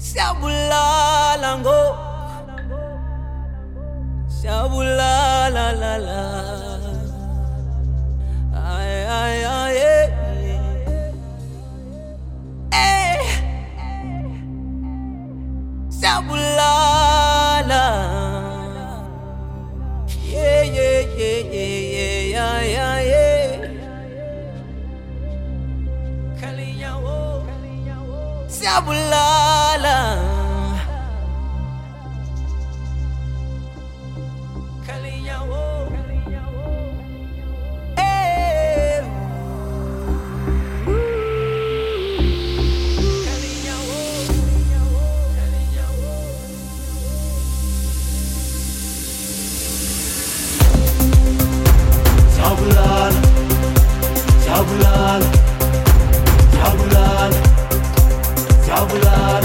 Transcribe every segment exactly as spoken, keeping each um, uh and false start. Shabulala ngo, shabulala la la, ay ay ay eh, eh, shabulala, yeah yeah yeah yeah yeah yeah yeah, Kaliyao, shabulala. Tabulal, tabulal, tabulal.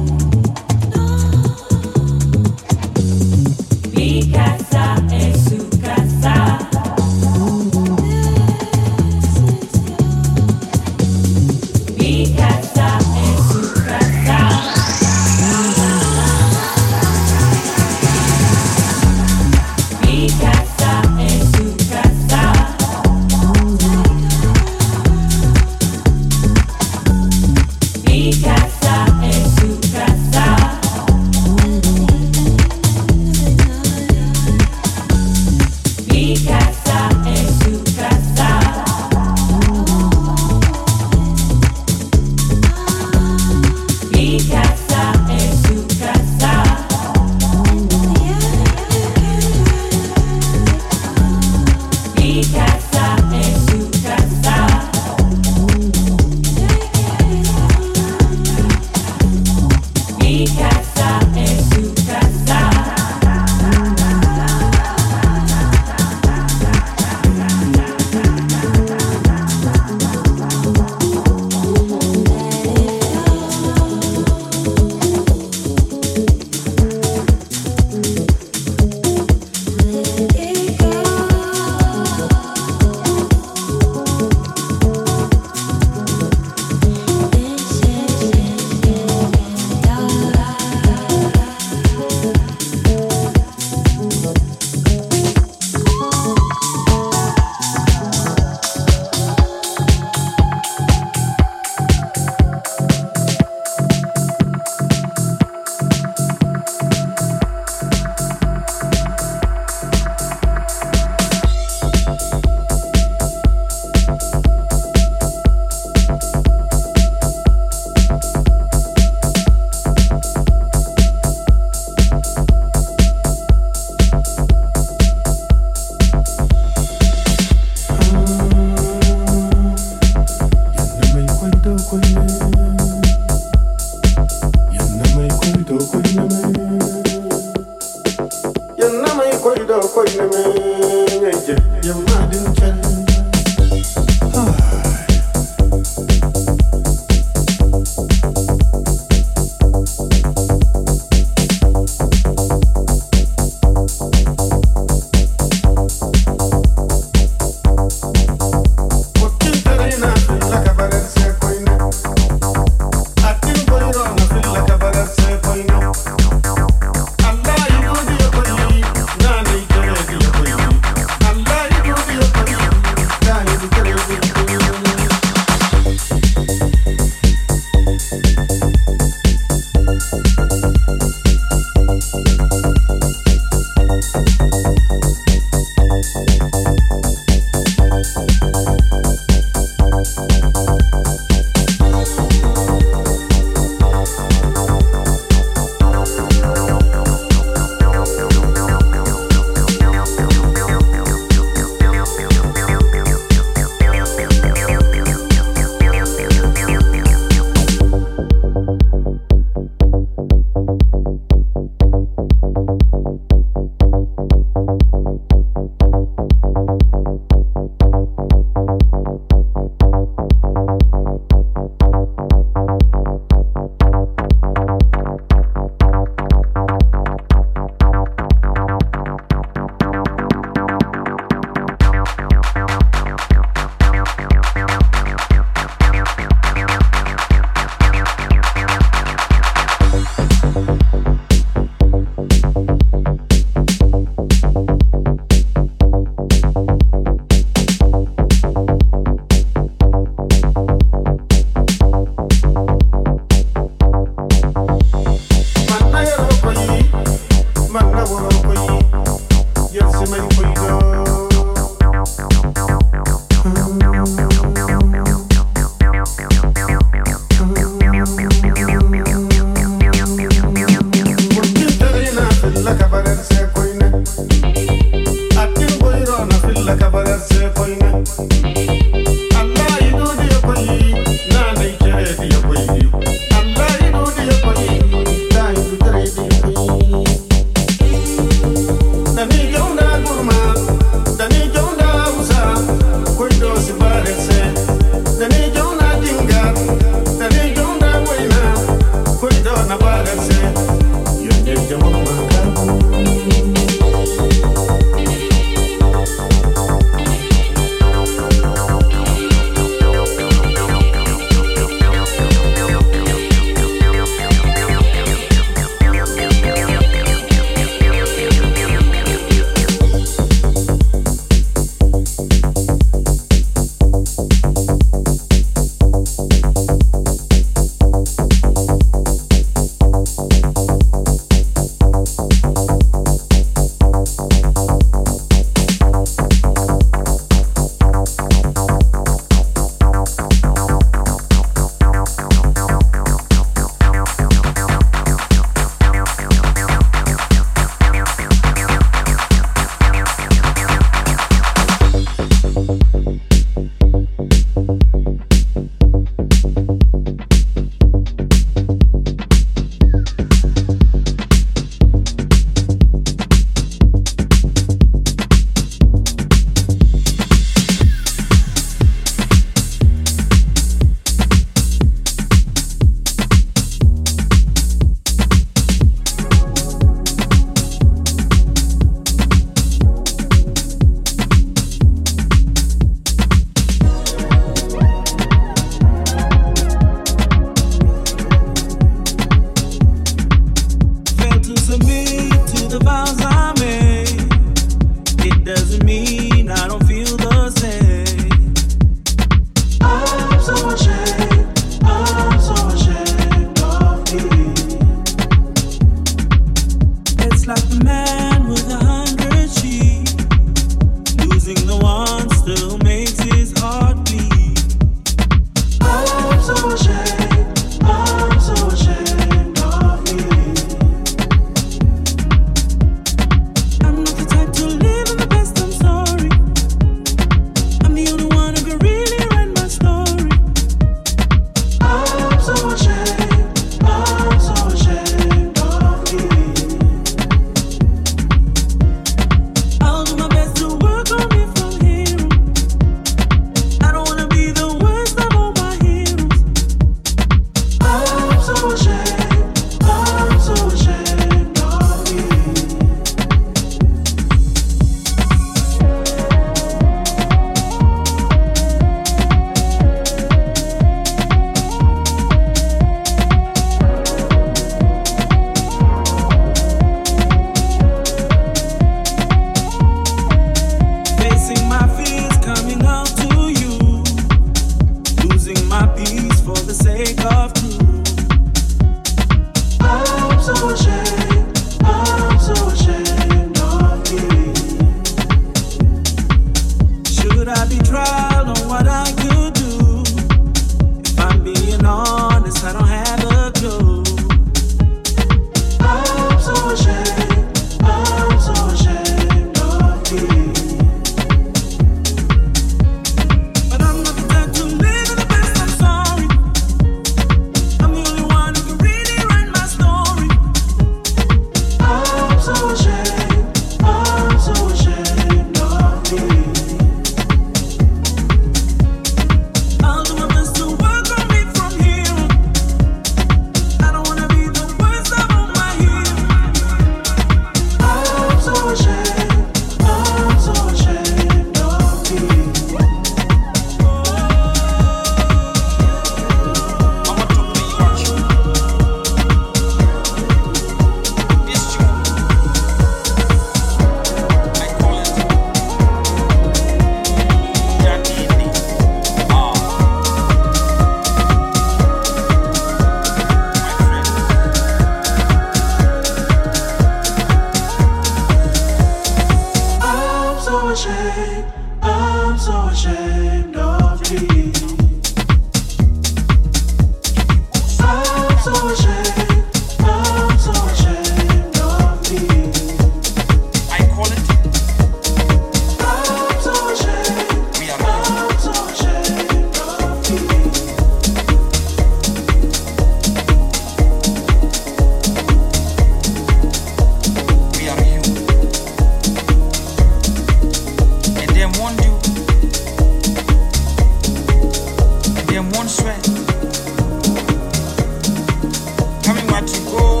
let you go.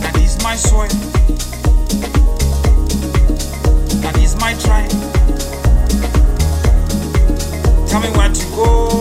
That is my soil. That is my tribe. Tell me where to go.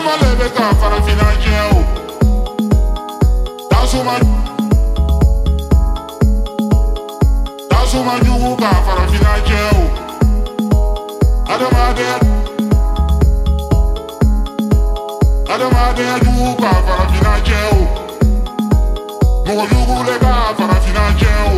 suma leve ka farafina jeo. Da suma Da suma jugu ka farafina jeo. Adama de Adama de jugu ka farafina jeo. Mo jugu le ka farafina jeo.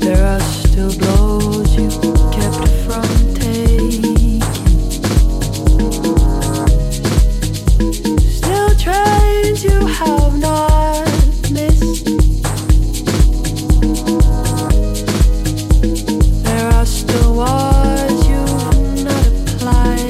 There are still wars you've not applied.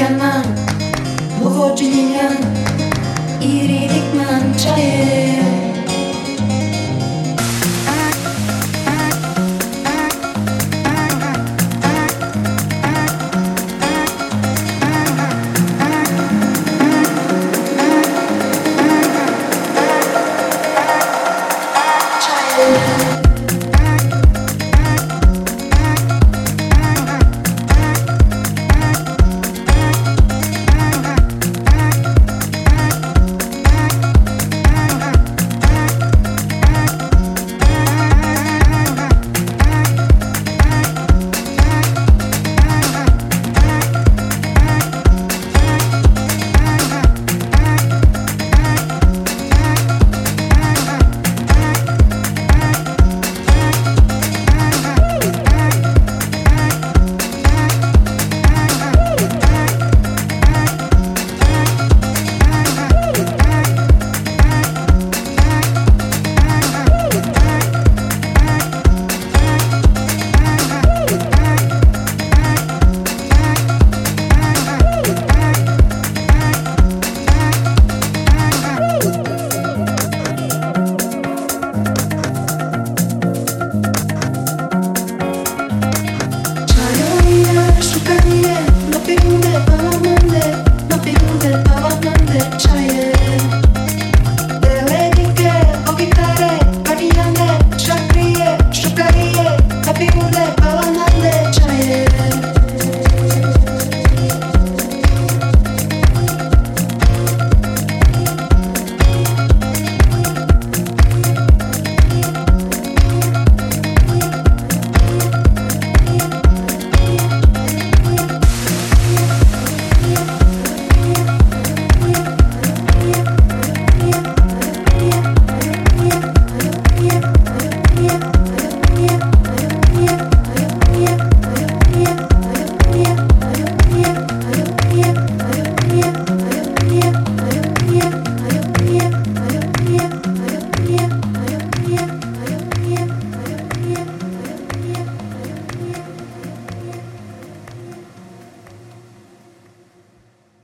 Ганман, Ловоджининган, Иридикман, Чае. Yeah.